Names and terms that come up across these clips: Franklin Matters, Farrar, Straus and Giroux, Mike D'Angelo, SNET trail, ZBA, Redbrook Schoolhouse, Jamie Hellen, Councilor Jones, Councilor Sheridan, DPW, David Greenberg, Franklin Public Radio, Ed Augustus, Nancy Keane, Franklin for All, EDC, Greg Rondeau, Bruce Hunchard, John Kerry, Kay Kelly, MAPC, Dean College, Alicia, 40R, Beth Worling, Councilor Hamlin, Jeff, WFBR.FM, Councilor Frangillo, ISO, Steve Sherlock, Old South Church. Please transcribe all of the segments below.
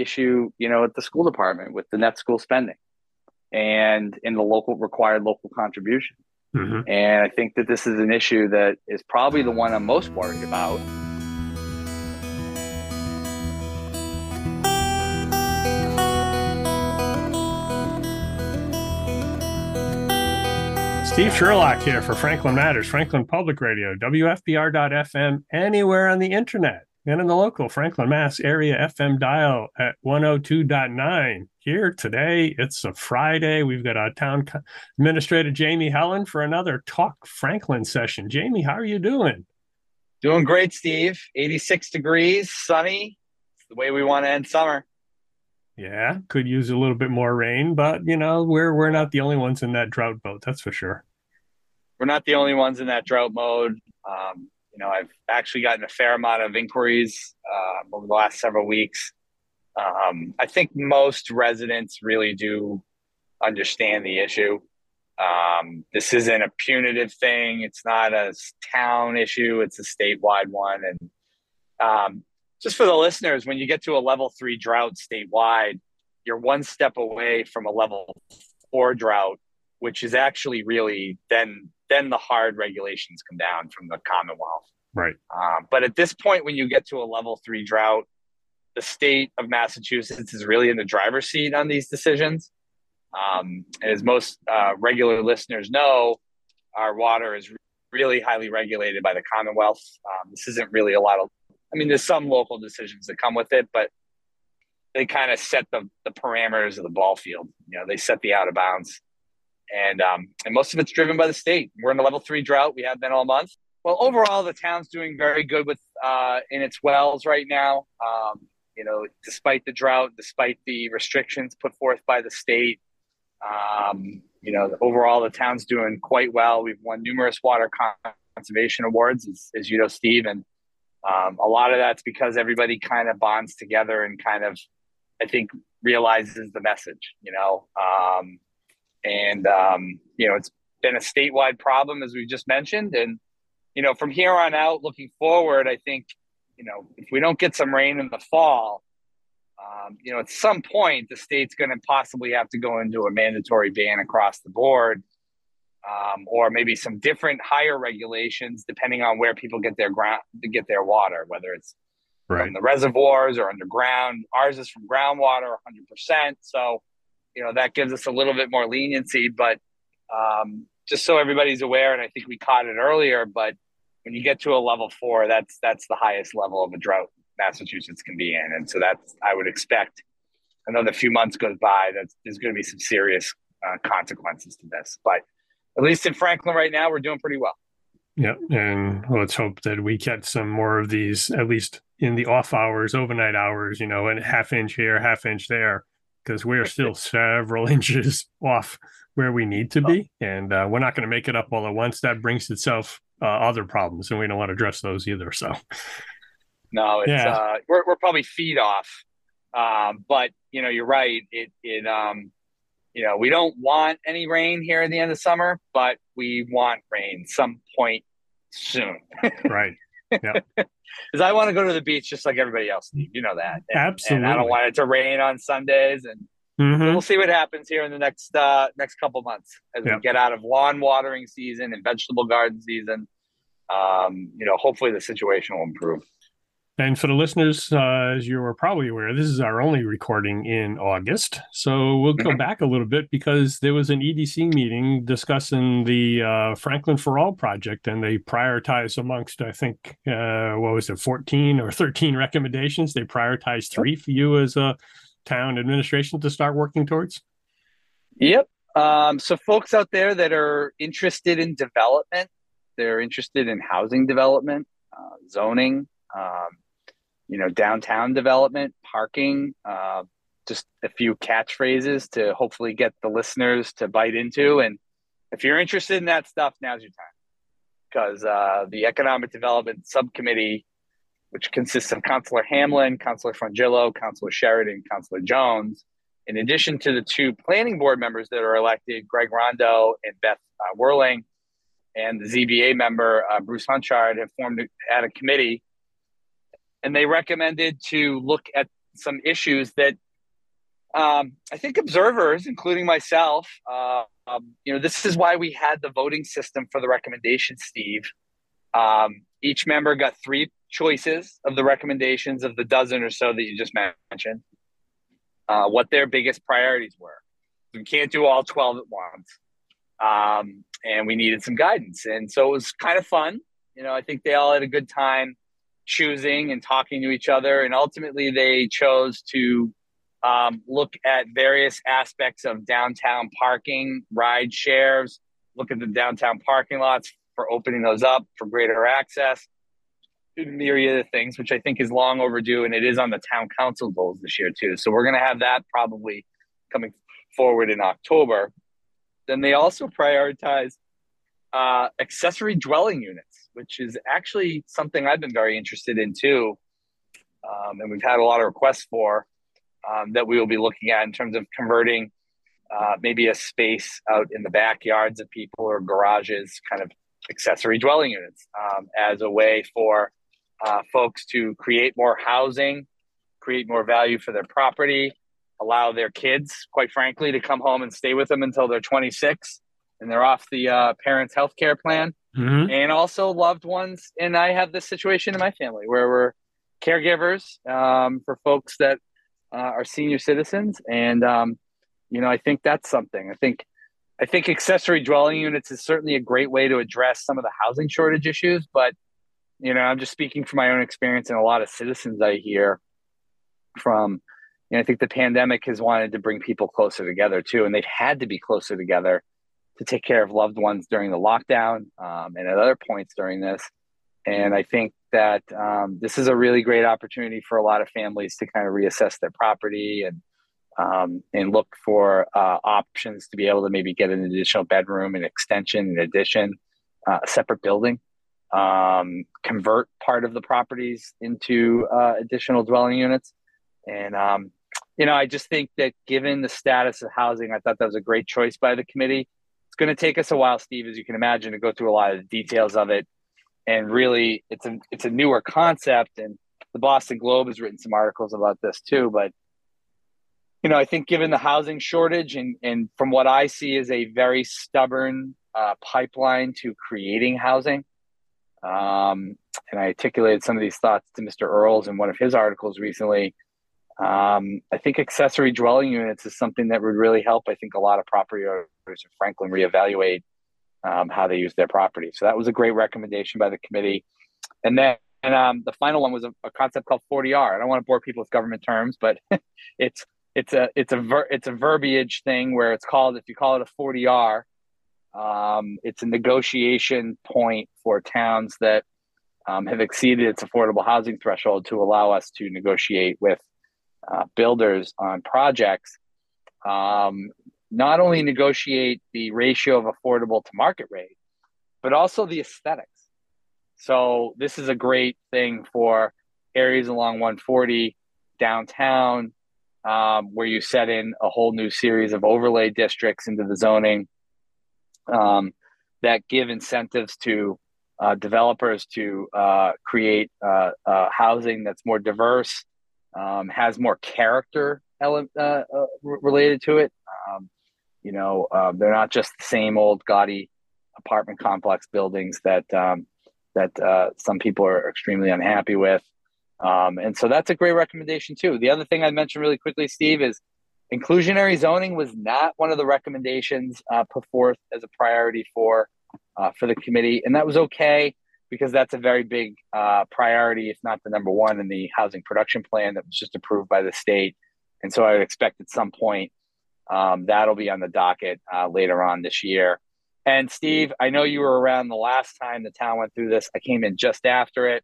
issue, you know, at the school department with the net school spending and in the local required local contribution. Mm-hmm. And I think that this is an issue that is probably the one I'm most worried about. Steve Sherlock here for Franklin Matters, Franklin Public Radio, WFBR.FM, anywhere on the internet, and in the local Franklin, Mass. Area FM dial at 102.9. Here today, it's a Friday. We've got our town administrator, Jamie Hellen, for another Talk Franklin session. Jamie, how are you doing? Doing great, Steve. 86 degrees, sunny. It's the way we want to end summer. Yeah, could use a little bit more rain, but, you know, we're not the only ones in that drought boat, that's for sure. We're not the only ones in that drought mode. You know, I've actually gotten a fair amount of inquiries over the last several weeks. I think most residents really do understand the issue. This isn't a punitive thing. It's not a town issue. It's a statewide one. And just for the listeners, when you get to a level 3 drought statewide, you're one step away from a level 4 drought, which is actually really then the hard regulations come down from the Commonwealth. Right. But at this point, when you get to a level 3 drought, the state of Massachusetts is really in the driver's seat on these decisions. And as most regular listeners know, our water is really highly regulated by the Commonwealth. This isn't really a lot of, I mean, there's some local decisions that come with it, but they kind of set the parameters of the ball field. You know, they set the out of bounds. And most of it's driven by the state. We're in a level 3 drought. We have been all month. Well, overall, the town's doing very good with in its wells right now. You know, despite the drought, despite the restrictions put forth by the state, you know, overall, the town's doing quite well. We've won numerous water conservation awards, as you know, Steve. And a lot of that's because everybody kind of bonds together and kind of, I think, realizes the message, you know. You know, it's been a statewide problem, as we just mentioned. And, you know, from here on out, looking forward, I think, you know, if we don't get some rain in the fall, you know, at some point, the state's going to possibly have to go into a mandatory ban across the board, or maybe some different higher regulations, depending on where people get their ground to get their water, whether it's from the reservoirs or underground. Ours is from groundwater 100%. So, you know, that gives us a little bit more leniency, but just so everybody's aware, and I think we caught it earlier, but when you get to a level 4, that's the highest level of a drought Massachusetts can be in. And so that's, I would expect another few months goes by that there's going to be some serious consequences to this. But at least in Franklin right now, we're doing pretty well. Yeah, and let's hope that we get some more of these, at least in the off hours, overnight hours, you know, and half inch here, half inch there, because we're still several inches off where we need to be. And we're not going to make it up all at once. That brings itself other problems, and we don't want to address those either. So, no, it's, yeah. We're probably feet off. But, you know, you're right. You know, we don't want any rain here at the end of summer, but we want rain some point soon. Right. Yeah. Because I want to go to the beach just like everybody else. You know that. And, absolutely. And I don't want it to rain on Sundays. And so we'll see what happens here in the next couple months as we get out of lawn watering season and vegetable garden season. You know, hopefully the situation will improve. And for the listeners, as you are probably aware, this is our only recording in August. So we'll go back a little bit because there was an EDC meeting discussing the Franklin for All project, and they prioritized amongst, I think, 14 or 13 recommendations. They prioritized 3 for you as a town administration to start working towards. Yep. So folks out there that are interested in development, they're interested in housing development, zoning, you know, downtown development, parking, just a few catchphrases to hopefully get the listeners to bite into. And if you're interested in that stuff, now's your time, because the Economic Development Subcommittee, which consists of Councilor Hamlin, Councilor Frangillo, Councilor Sheridan, Councilor Jones, in addition to the 2 planning board members that are elected, Greg Rondeau and Beth Worling, and the ZBA member, Bruce Hunchard, have formed a committee. And they recommended to look at some issues that I think observers, including myself, this is why we had the voting system for the recommendation, Steve. Each member got three choices of the recommendations of the dozen or so that you just mentioned, what their biggest priorities were. We can't do all 12 at once. And we needed some guidance. And so it was kind of fun. You know, I think they all had a good time choosing and talking to each other. And ultimately they chose to look at various aspects of downtown parking, ride shares, look at the downtown parking lots for opening those up for greater access, myriad of things, which I think is long overdue. And it is on the town council goals this year too. So we're going to have that probably coming forward in October. Then they also prioritize accessory dwelling units, which is actually something I've been very interested in too. And we've had a lot of requests for that we will be looking at in terms of converting maybe a space out in the backyards of people or garages, kind of accessory dwelling units as a way for folks to create more housing, create more value for their property, allow their kids, quite frankly, to come home and stay with them until they're 26 and they're off the parents' health care plan. Mm-hmm. And also loved ones. And I have this situation in my family where we're caregivers for folks that are senior citizens. And, I think that's something. I think accessory dwelling units is certainly a great way to address some of the housing shortage issues. But, I'm just speaking from my own experience and a lot of citizens I hear from. And I think the pandemic has wanted to bring people closer together too. And they've had to be closer together to take care of loved ones during the lockdown and at other points during this. And I think that this is a really great opportunity for a lot of families to kind of reassess their property and look for options to be able to maybe get an additional bedroom, an extension, an addition, a separate building, convert part of the properties into additional dwelling units. And, I just think that given the status of housing, I thought that was a great choice by the committee. It's going to take us a while, Steve, as you can imagine, to go through a lot of the details of it. And really, it's a newer concept. And the Boston Globe has written some articles about this, too. But, I think given the housing shortage and from what I see is a very stubborn pipeline to creating housing. And I articulated some of these thoughts to Mr. Earls in one of his articles recently. I think accessory dwelling units is something that would really help. I think a lot of property owners in Franklin reevaluate how they use their property. So that was a great recommendation by the committee. And then the final one was a concept called 40R. I don't want to bore people with government terms, but it's a verbiage thing where it's called, if you call it a 40R, it's a negotiation point for towns that have exceeded its affordable housing threshold to allow us to negotiate with builders on projects, not only negotiate the ratio of affordable to market rate, but also the aesthetics. So this is a great thing for areas along 140 downtown, where you set in a whole new series of overlay districts into the zoning that give incentives to developers to create housing that's more diverse, has more character related to it. They're not just the same old gaudy apartment complex buildings that some people are extremely unhappy with. And so that's a great recommendation too. The other thing I mentioned really quickly, Steve, is inclusionary zoning was not one of the recommendations put forth as a priority for the committee. And that was okay, because that's a very big priority, if not the number one, in the housing production plan that was just approved by the state. And so I would expect at some point that'll be on the docket later on this year. And Steve, I know you were around the last time the town went through this. I came in just after it,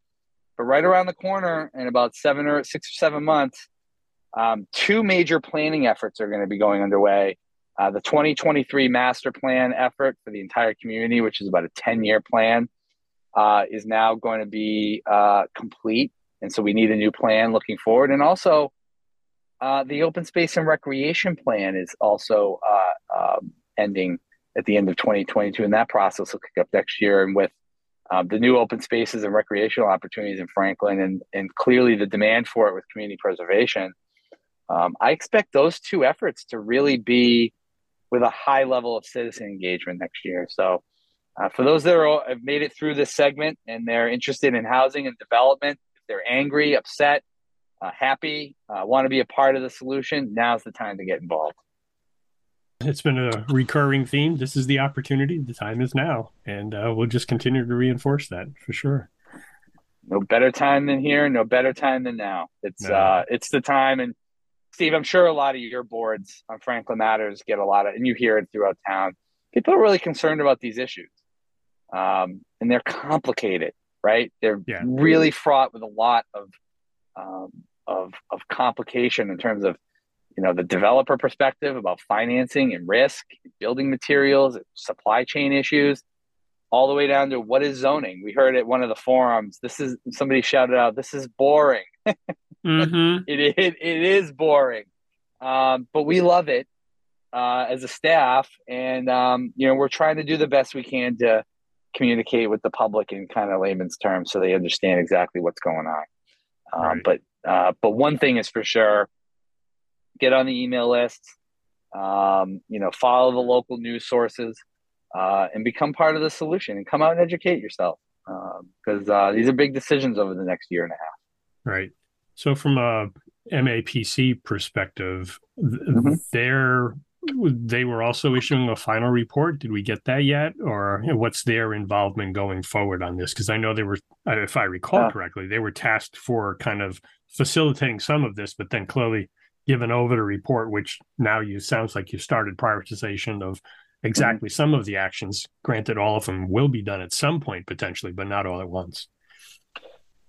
but right around the corner in about 6 or 7 months, two major planning efforts are going to be going underway. The 2023 master plan effort for the entire community, which is about a 10-year plan, is now going to be complete. And so we need a new plan looking forward. And also the open space and recreation plan is also ending at the end of 2022. And that process will kick up next year. And with the new open spaces and recreational opportunities in Franklin and clearly the demand for it with community preservation, I expect those two efforts to really be with a high level of citizen engagement next year. So for those that have made it through this segment and they're interested in housing and development, if they're angry, upset, happy, want to be a part of the solution, now's the time to get involved. It's been a recurring theme. This is the opportunity. The time is now. And we'll just continue to reinforce that for sure. No better time than here. No better time than now. It's the time. And Steve, I'm sure a lot of your boards on Franklin Matters get a lot of, and you hear it throughout town. People are really concerned about these issues. And they're complicated, right? They're really fraught with a lot of complication in terms of, you know, the developer perspective about financing and risk, building materials, supply chain issues, all the way down to what is zoning. We heard at one of the forums, somebody shouted out, this is boring. Mm-hmm. It is boring. But we love it as a staff. And, you know, we're trying to do the best we can to communicate with the public in kind of layman's terms so they understand exactly what's going on. Right. But one thing is for sure, get on the email list, you know, follow the local news sources, and become part of the solution and come out and educate yourself, because these are big decisions over the next year and a half. Right. So from a MAPC perspective, mm-hmm. They were also issuing a final report. Did we get that yet? Or what's their involvement going forward on this? Because I know they were, if I recall correctly, they were tasked for kind of facilitating some of this, but then clearly given over the report, which now sounds like you started prioritization of exactly mm-hmm. some of the actions. Granted, all of them will be done at some point potentially, but not all at once.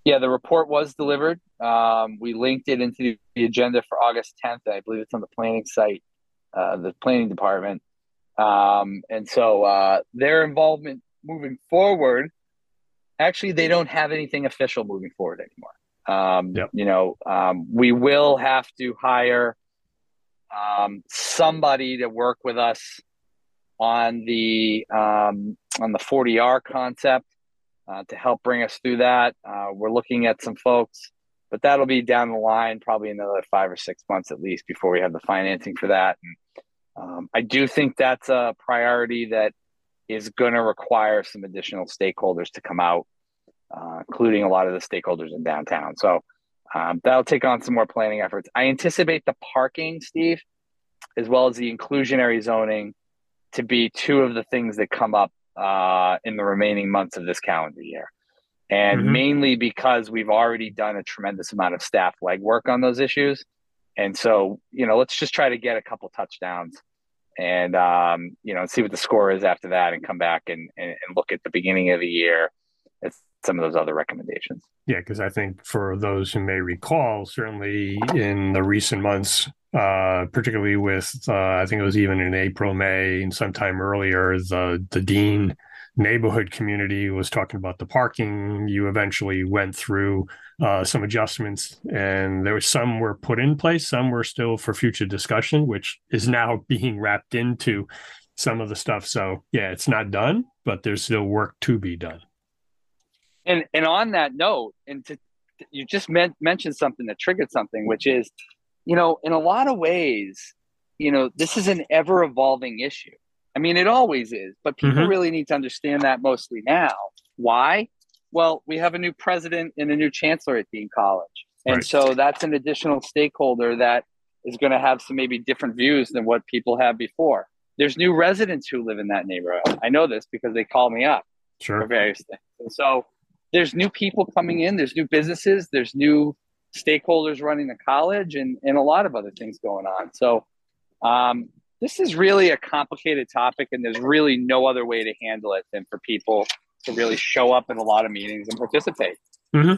Yeah, the report was delivered. We linked it into the agenda for August 10th. I believe it's on the planning site, the planning department. And so their involvement moving forward, actually, they don't have anything official moving forward anymore. You know, we will have to hire somebody to work with us on the 40R concept to help bring us through that. We're looking at some folks, but that'll be down the line, probably another 5 or 6 months at least before we have the financing for that. And I do think that's a priority that is going to require some additional stakeholders to come out. Including a lot of the stakeholders in downtown. So that'll take on some more planning efforts. I anticipate the parking, Steve, as well as the inclusionary zoning to be two of the things that come up in the remaining months of this calendar year. And mm-hmm. mainly because we've already done a tremendous amount of staff legwork on those issues. And so, you know, let's just try to get a couple touchdowns and, you know, see what the score is after that and come back and look at the beginning of the year. It's some of those other recommendations. Yeah, because I think for those who may recall, certainly in the recent months, particularly with, I think it was even in April, May, and sometime earlier, the Dean neighborhood community was talking about the parking. You eventually went through some adjustments, and there was some were put in place, some were still for future discussion, which is now being wrapped into some of the stuff. So yeah, it's not done, but there's still work to be done. And on that note, you just mentioned something that triggered something, which is, you know, in a lot of ways, you know, this is an ever-evolving issue. I mean, it always is, but people mm-hmm. really need to understand that mostly now. Why? Well, we have a new president and a new chancellor at Dean College. And right. so that's an additional stakeholder that is going to have some maybe different views than what people have before. There's new residents who live in that neighborhood. I know this because they call me up sure. for various things. And so there's new people coming in, there's new businesses, there's new stakeholders running the college and a lot of other things going on. So this is really a complicated topic and there's really no other way to handle it than for people to really show up in a lot of meetings and participate. Mm-hmm.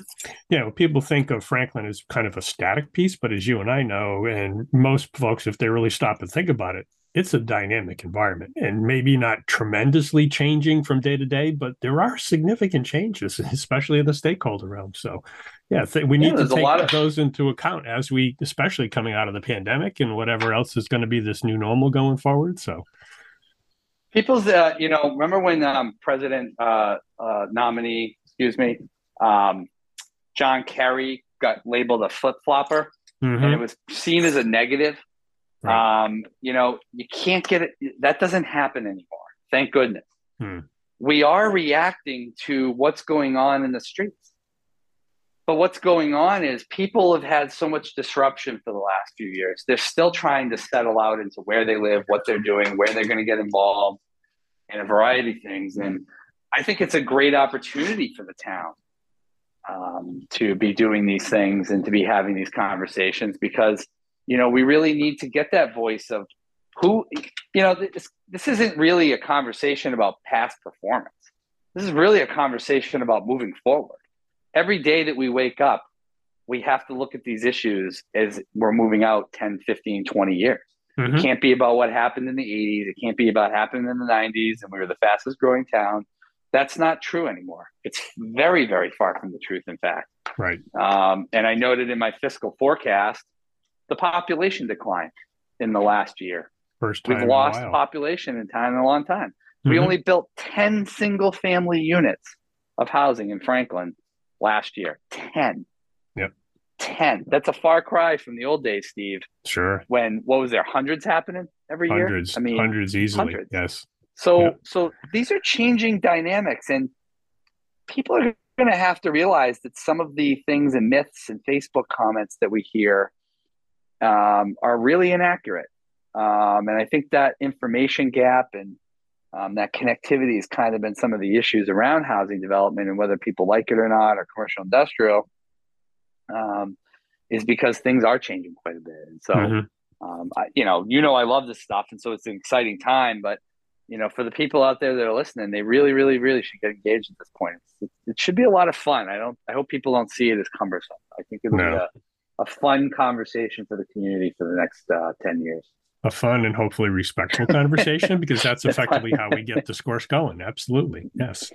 Yeah, well, people think of Franklin as kind of a static piece, but as you and I know, and most folks, if they really stop and think about it, it's a dynamic environment and maybe not tremendously changing from day to day, but there are significant changes, especially in the stakeholder realm. So yeah, we need to take those into account as we, especially coming out of the pandemic and whatever else is going to be this new normal going forward. So people's, you know, remember when president nominee, John Kerry got labeled a flip flopper mm-hmm. and it was seen as a negative. Right. You know, you can't get it. That doesn't happen anymore. Thank goodness. Hmm. We are reacting to what's going on in the streets. But what's going on is people have had so much disruption for the last few years. They're still trying to settle out into where they live, what they're doing, where they're going to get involved in a variety of things. And I think it's a great opportunity for the town to be doing these things and to be having these conversations, because, you know, we really need to get that voice of who, you know, this isn't really a conversation about past performance. This is really a conversation about moving forward. Every day that we wake up, we have to look at these issues as we're moving out 10, 15, 20 years. Mm-hmm. It can't be about what happened in the 80s. It can't be about what happened in the 90s and we were the fastest growing town. That's not true anymore. It's very, very far from the truth, in fact. Right. And I noted in my fiscal forecast, the population declined in the last year. First time we've lost population in a long time. Mm-hmm. We only built 10 single family units of housing in Franklin last year. 10. Yep. 10. That's a far cry from the old days, Steve. Sure. When, what was there, hundreds happening every year? I mean, hundreds easily. Hundreds. Yes. So, yep. So these are changing dynamics, and people are going to have to realize that some of the things and myths and Facebook comments that we hear are really inaccurate. And I think that information gap and that connectivity has kind of been some of the issues around housing development, and whether people like it or not, or commercial industrial, is because things are changing quite a bit. And so, mm-hmm. I love this stuff. And so it's an exciting time, but you know, for the people out there that are listening, they really, really, really should get engaged at this point. It should be a lot of fun. I hope people don't see it as cumbersome. I think it'll be a fun conversation for the community for the next 10 years. A fun and hopefully respectful conversation, because that's effectively how we get discourse going. Absolutely. Yes.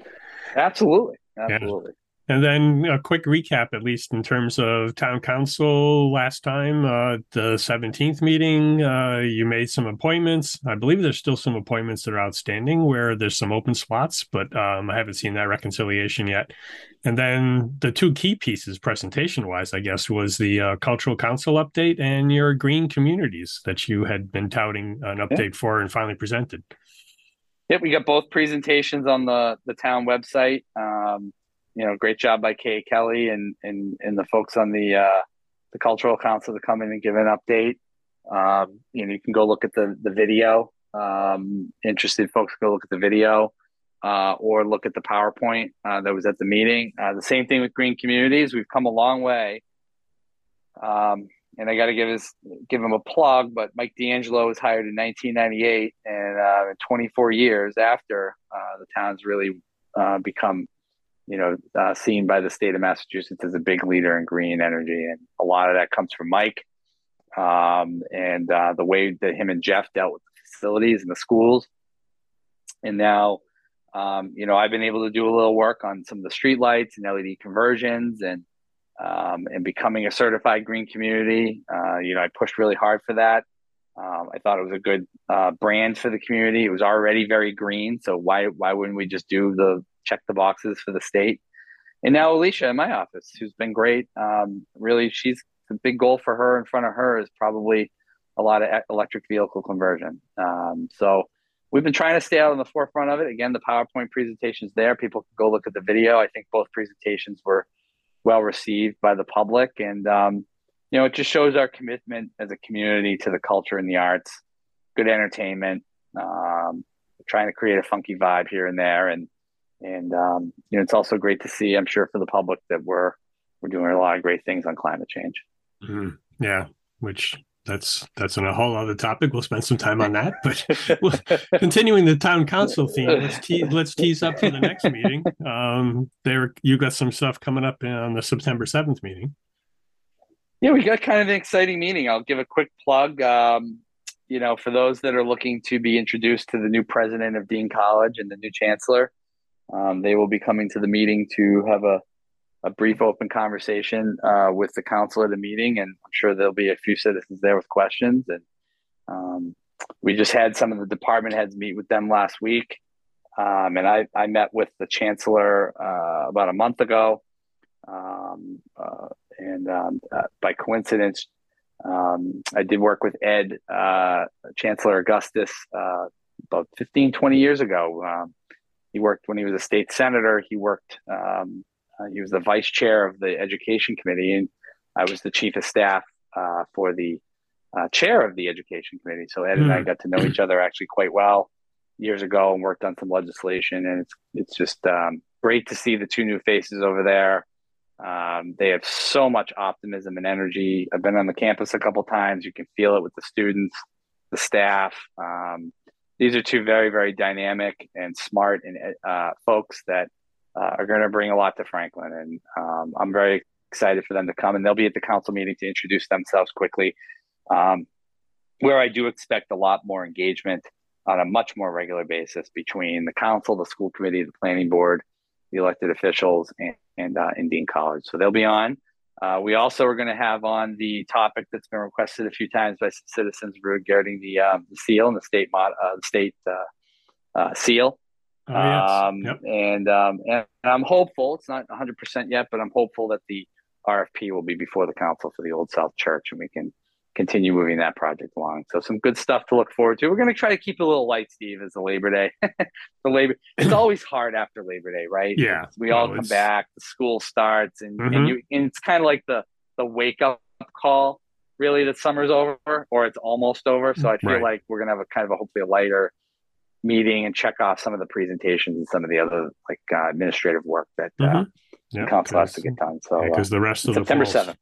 Absolutely. Absolutely. Yeah. And then a quick recap, at least in terms of town council last time, the 17th meeting, you made some appointments. I believe there's still some appointments that are outstanding where there's some open slots, but I haven't seen that reconciliation yet. And then the two key pieces presentation-wise, I guess, was the Cultural Council update and your green communities that you had been touting an update for and finally presented. Yeah, we got both presentations on the town website. Great job by Kay Kelly and the folks on the Cultural Council to come in and give an update. You can go look at the video. Interested folks go look at the video. Or look at the PowerPoint that was at the meeting. The same thing with green communities. We've come a long way. And I got to give him a plug, but Mike D'Angelo was hired in 1998, and 24 years after, the town's really become, seen by the state of Massachusetts as a big leader in green energy. And a lot of that comes from Mike and the way that him and Jeff dealt with the facilities and the schools. And now, I've been able to do a little work on some of the streetlights and LED conversions and becoming a certified green community. I pushed really hard for that. I thought it was a good brand for the community. It was already very green. So why wouldn't we just check the boxes for the state? And now Alicia in my office, who's been great. She's the big goal for her in front of her is probably a lot of electric vehicle conversion. We've been trying to stay out on the forefront of it. Again, the PowerPoint presentation's there. People can go look at the video. I think both presentations were well received by the public. And, it just shows our commitment as a community to the culture and the arts, good entertainment, trying to create a funky vibe here and there. And it's also great to see, I'm sure, for the public that we're doing a lot of great things on climate change. Mm-hmm. Yeah, which... That's on a whole other topic. We'll spend some time on that. But continuing the town council theme, let's tease up for the next meeting. You got some stuff coming up on the September 7th meeting. Yeah, we got kind of an exciting meeting. I'll give a quick plug. For those that are looking to be introduced to the new president of Dean College and the new chancellor, they will be coming to the meeting to have a brief open conversation with the council at the meeting. And I'm sure there'll be a few citizens there with questions. And we just had some of the department heads meet with them last week. And I met with the chancellor about a month ago. By coincidence, I did work with Ed, Chancellor Augustus, about 15, 20 years ago. He worked when he was a state senator. He worked, he was the vice chair of the education committee, and I was the chief of staff for the chair of the education committee. So Ed and I got to know each other actually quite well years ago and worked on some legislation. And it's just great to see the two new faces over there. They have so much optimism and energy. I've been on the campus a couple times. You can feel it with the students, the staff. These are two very, very dynamic and smart and folks that are going to bring a lot to Franklin. And I'm very excited for them to come, and they'll be at the council meeting to introduce themselves quickly, where I do expect a lot more engagement on a much more regular basis between the council, the school committee, the planning board, the elected officials, and Dean College. So they'll be on. We also are going to have on the topic that's been requested a few times by citizens regarding the seal and the state seal. Oh, yes. Yep. And I'm hopeful, it's not 100% yet, but I'm hopeful that the RFP will be before the council for the Old South Church, and we can continue moving that project along. So some good stuff to look forward to. We're going to try to keep it a little light, Steve, as the Labor Day. It's always hard after Labor Day, right? Yeah. We all come back, the school starts, and it's kind of like the wake-up call, really, that summer's over, or it's almost over. So I feel like we're going to have a kind of hopefully a lighter meeting and check off some of the presentations and some of the other administrative work that the council has to get done. So because the rest of September 7th.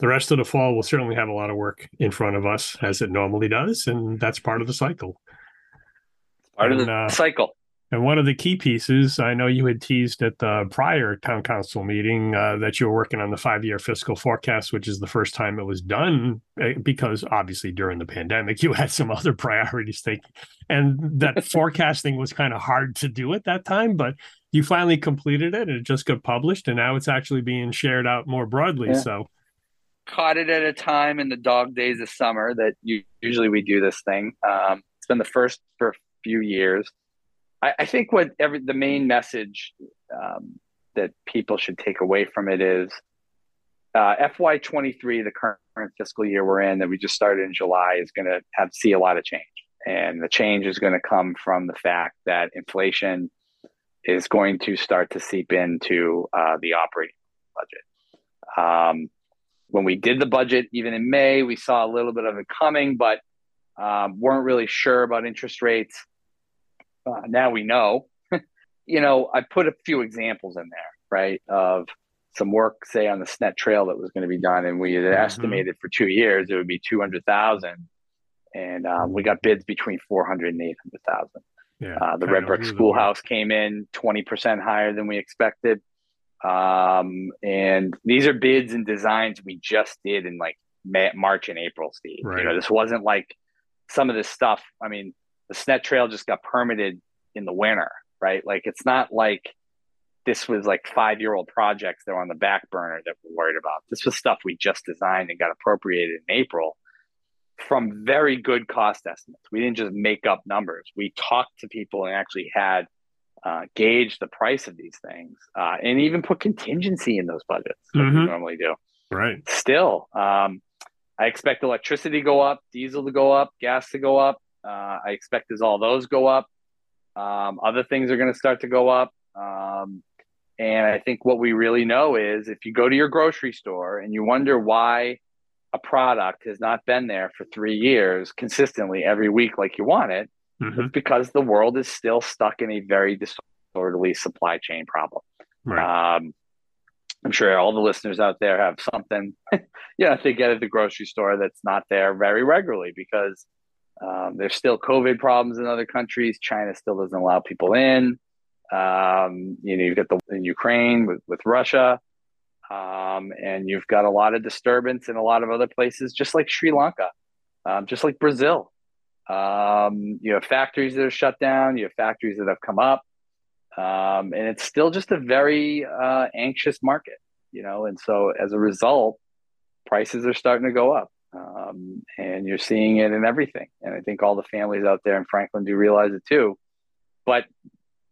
The rest of the fall will certainly have a lot of work in front of us, as it normally does, and that's part of the cycle. And one of the key pieces, I know you had teased at the prior town council meeting that you were working on the 5-year fiscal forecast, which is the first time it was done, because obviously during the pandemic, you had some other priorities. And that forecasting was kind of hard to do at that time, but you finally completed it, and it just got published, and now it's actually being shared out more broadly. Yeah. So caught it at a time in the dog days of summer that usually we do this thing. It's been the first for a few years. I think the main message that people should take away from it is FY23, the current fiscal year we're in that we just started in July, is going to see a lot of change. And the change is going to come from the fact that inflation is going to start to seep into the operating budget. When we did the budget, even in May, we saw a little bit of it coming, but weren't really sure about interest rates. Now we know. I put a few examples in there, right, of some work, say, on the SNET trail that was going to be done, and we had estimated for 2 years it would be $200,000, and we got bids between $400,000 and $800,000. Yeah, the Redbrook Schoolhouse came in 20% higher than we expected. And these are bids and designs we just did in March and April, Steve. Right. This wasn't like some of this stuff. I mean, the SNET trail just got permitted in the winter, right? It's not like this was 5-year-old projects that were on the back burner that we're worried about. This was stuff we just designed and got appropriated in April from very good cost estimates. We didn't just make up numbers. We talked to people and actually had gauge the price of these things, and even put contingency in those budgets that we normally do. Right. Still, I expect electricity to go up, diesel to go up, gas to go up. I expect as all those go up, other things are going to start to go up. And I think what we really know is if you go to your grocery store and you wonder why a product has not been there for 3 years consistently every week like you want it, it's because the world is still stuck in a very disorderly supply chain problem. Right. I'm sure all the listeners out there have something they get at the grocery store that's not there very regularly because there's still COVID problems in other countries. China still doesn't allow people in. You've got in Ukraine with Russia, and you've got a lot of disturbance in a lot of other places, just like Sri Lanka, just like Brazil. You have factories that are shut down, you have factories that have come up, and it's still just a very anxious market, and so as a result, prices are starting to go up, and you're seeing it in everything. And I think all the families out there in Franklin do realize it too. But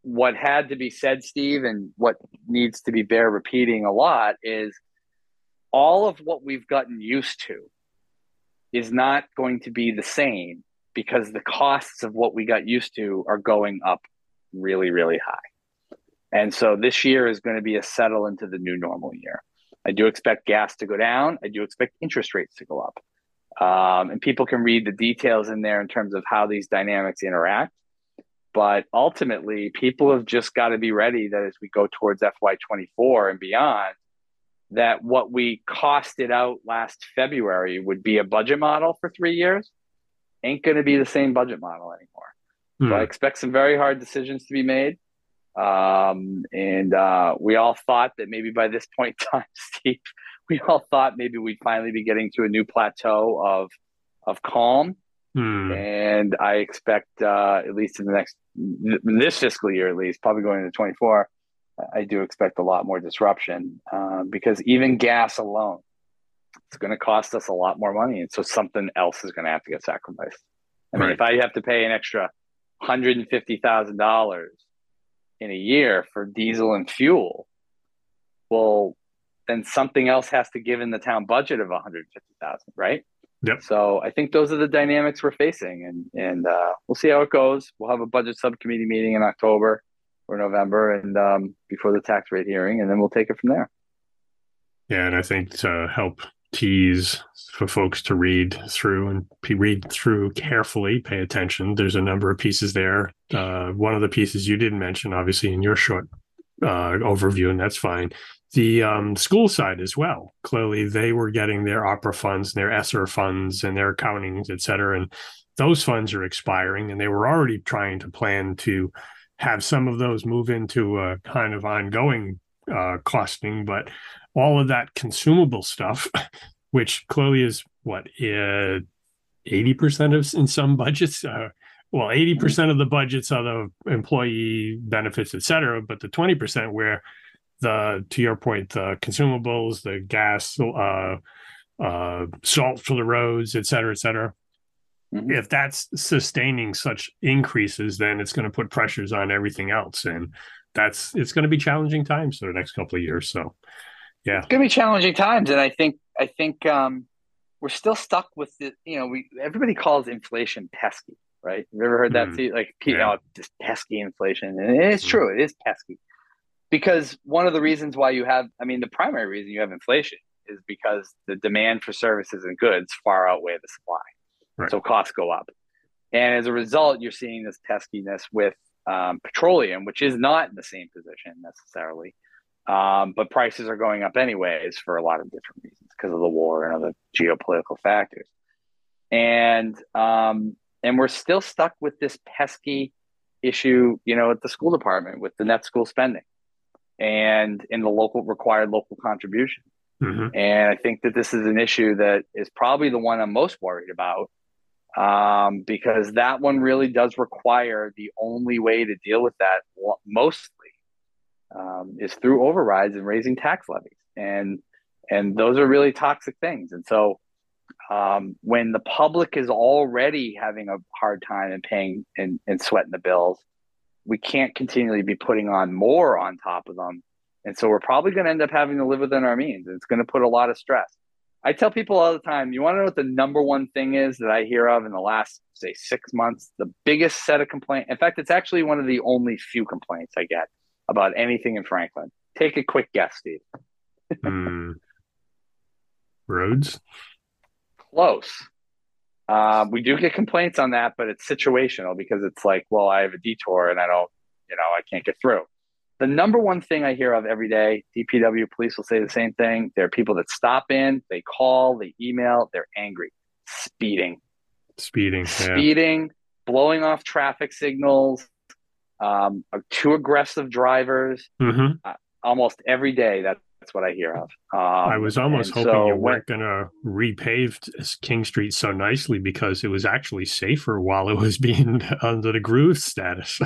what had to be said, Steve, and what needs to be repeating a lot is all of what we've gotten used to is not going to be the same because the costs of what we got used to are going up really, really high. And so this year is going to be a settle into the new normal year. I do expect gas to go down. I do expect interest rates to go up. And people can read the details in there in terms of how these dynamics interact. But ultimately, people have just got to be ready that as we go towards FY24 and beyond, that what we costed out last February would be a budget model for 3 years ain't going to be the same budget model anymore. Mm. So I expect some very hard decisions to be made. We all thought that maybe by this point in time, Steve, we all thought maybe we'd finally be getting to a new plateau of calm. Mm. And I expect, at least in the next, this fiscal year, at least probably going into 24, I do expect a lot more disruption, because even gas alone, it's going to cost us a lot more money. And so something else is going to have to get sacrificed. I mean, if I have to pay an extra $150,000 in a year for diesel and fuel, well, then something else has to give in the town budget of $150,000, right? Yep. So I think those are the dynamics we're facing, and we'll see how it goes. We'll have a budget subcommittee meeting in October or November, and before the tax rate hearing, and then we'll take it from there. Yeah, and I think to help tease for folks to read through carefully, pay attention. There's a number of pieces there. One of the pieces you didn't mention, obviously, in your short overview, and that's fine. The school side as well. Clearly, they were getting their OPERA funds, and their ESSER funds, and their accountings, et cetera, and those funds are expiring, and they were already trying to plan to have some of those move into a kind of ongoing costing, but all of that consumable stuff, which clearly is what 80% of in some budgets. 80% of the budgets are the employee benefits, et cetera, but the 20% where to your point, the consumables, the gas, salt for the roads, et cetera, et cetera. If that's sustaining such increases, then it's going to put pressures on everything else. And it's going to be challenging times for the next couple of years. So, yeah, it's going to be challenging times. And I think we're still stuck with it. You know, everybody calls inflation pesky, right? Have you ever heard that? Mm-hmm. Like, just pesky inflation. And it's true. It is pesky. Because one of the reasons why the primary reason you have inflation is because the demand for services and goods far outweigh the supply. Right. So costs go up. And as a result, you're seeing this peskiness with petroleum, which is not in the same position necessarily. But prices are going up anyways for a lot of different reasons because of the war and other geopolitical factors. And we're still stuck with this pesky issue, at the school department with the net school spending and in the required local contribution. Mm-hmm. And I think that this is an issue that is probably the one I'm most worried about, because that one really does require the only way to deal with that mostly is through overrides and raising tax levies. And those are really toxic things. And so when the public is already having a hard time and paying and sweating the bills, we can't continually be putting on more on top of them. And so we're probably going to end up having to live within our means. It's going to put a lot of stress. I tell people all the time, you want to know what the number one thing is that I hear of in the last, say, 6 months? The biggest set of complaints. In fact, it's actually one of the only few complaints I get about anything in Franklin. Take a quick guess, Steve. Roads? Close. We do get complaints on that, but it's situational because it's like, well, I have a detour and I can't get through. The number one thing I hear of every day, DPW police will say the same thing. There are people that stop in, they call, they email, they're angry. Speeding, blowing off traffic signals, too aggressive drivers. Mm-hmm. Almost every day, that's what I hear of. I was almost hoping you weren't going to repave King Street so nicely because it was actually safer while it was being under the groove status.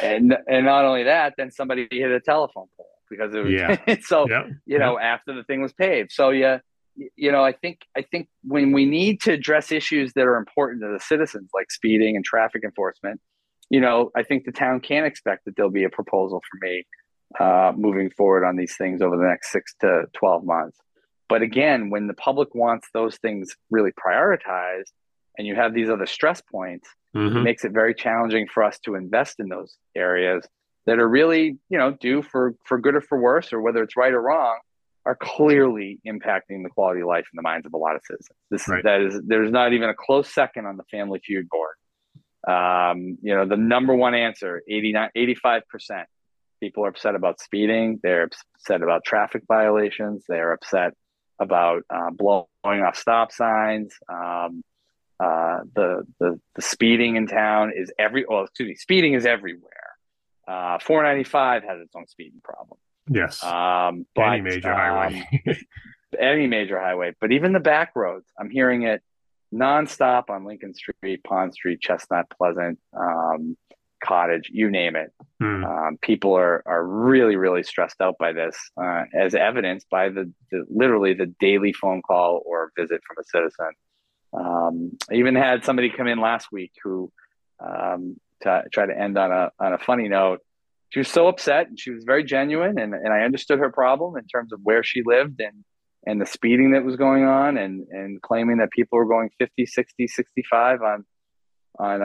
And not only that, then somebody hit a telephone pole because it was after the thing was paved. So I think when we need to address issues that are important to the citizens, like speeding and traffic enforcement, I think the town can expect that there'll be a proposal for me moving forward on these things over the next 6 to 12 months. But again, when the public wants those things really prioritized and you have these other stress points, mm-hmm. it makes it very challenging for us to invest in those areas that are really, you know, due for good or for worse, or whether it's right or wrong, are clearly impacting the quality of life in the minds of a lot of citizens. There's not even a close second on the Family Feud board. You know, the number one answer, 85% people are upset about speeding. They're upset about traffic violations. They're upset about blowing off stop signs. The speeding in town is speeding is everywhere. 495 has its own speeding problem. Yes. But, any major highway. Any major highway. But even the back roads, I'm hearing it nonstop on Lincoln Street, Pond Street, Chestnut, Pleasant, Cottage, you name it. Mm. People are really, really stressed out by this, as evidenced by the daily phone call or visit from a citizen. I even had somebody come in last week who tried to end on a funny note. She was so upset, and she was very genuine, and I understood her problem in terms of where she lived and the speeding that was going on, and claiming that people were going 50, 60, 65 on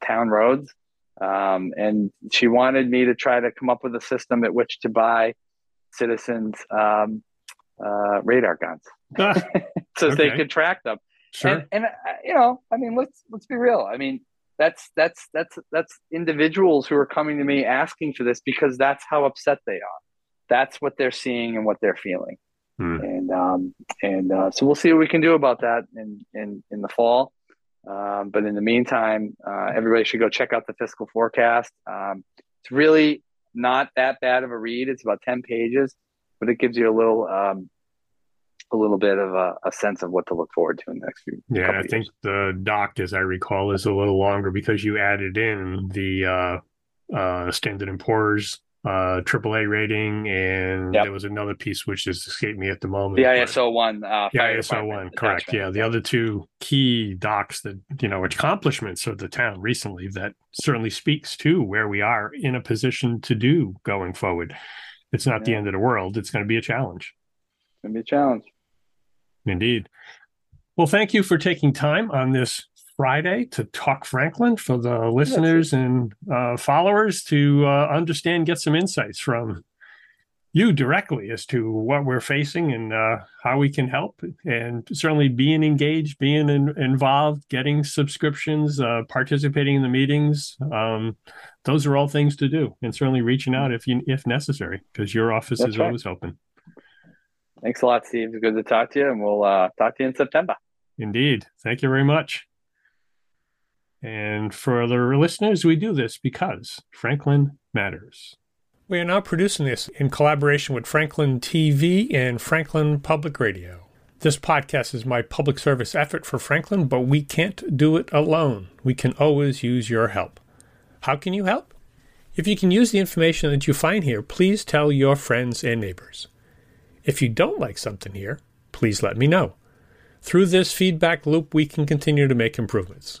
town roads. And she wanted me to try to come up with a system at which to buy citizens radar guns so okay. they could track them. Sure. And you know, I mean, let's be real. I mean, that's individuals who are coming to me asking for this because that's how upset they are. That's what they're seeing and what they're feeling. Mm. And so we'll see what we can do about that in the fall. But in the meantime, everybody should go check out the fiscal forecast. It's really not that bad of a read. It's about 10 pages, but it gives you a little bit of a sense of what to look forward to in the next few. Yeah, I think the doc, as I recall, is a little longer because you added in the Standard & Poor's AAA rating, and yep. there was another piece which just escaped me at the moment. The ISO one. The ISO one, correct. Yeah, the other two key docs that, you know, accomplishments of the town recently that certainly speaks to where we are in a position to do going forward. It's not the end of the world. It's going to be a challenge. It's going to be a challenge. Indeed. Well, thank you for taking time on this Friday to talk Franklin for the listeners and followers to understand, get some insights from you directly as to what we're facing and how we can help, and certainly being engaged, being involved, getting subscriptions, participating in the meetings. Those are all things to do, and certainly reaching out if necessary, because your office is always open. Thanks a lot, Steve. It's good to talk to you, and we'll talk to you in September. Indeed. Thank you very much. And for the listeners, we do this because Franklin matters. We are now producing this in collaboration with Franklin TV and Franklin Public Radio. This podcast is my public service effort for Franklin, but we can't do it alone. We can always use your help. How can you help? If you can use the information that you find here, please tell your friends and neighbors. If you don't like something here, please let me know. Through this feedback loop, we can continue to make improvements.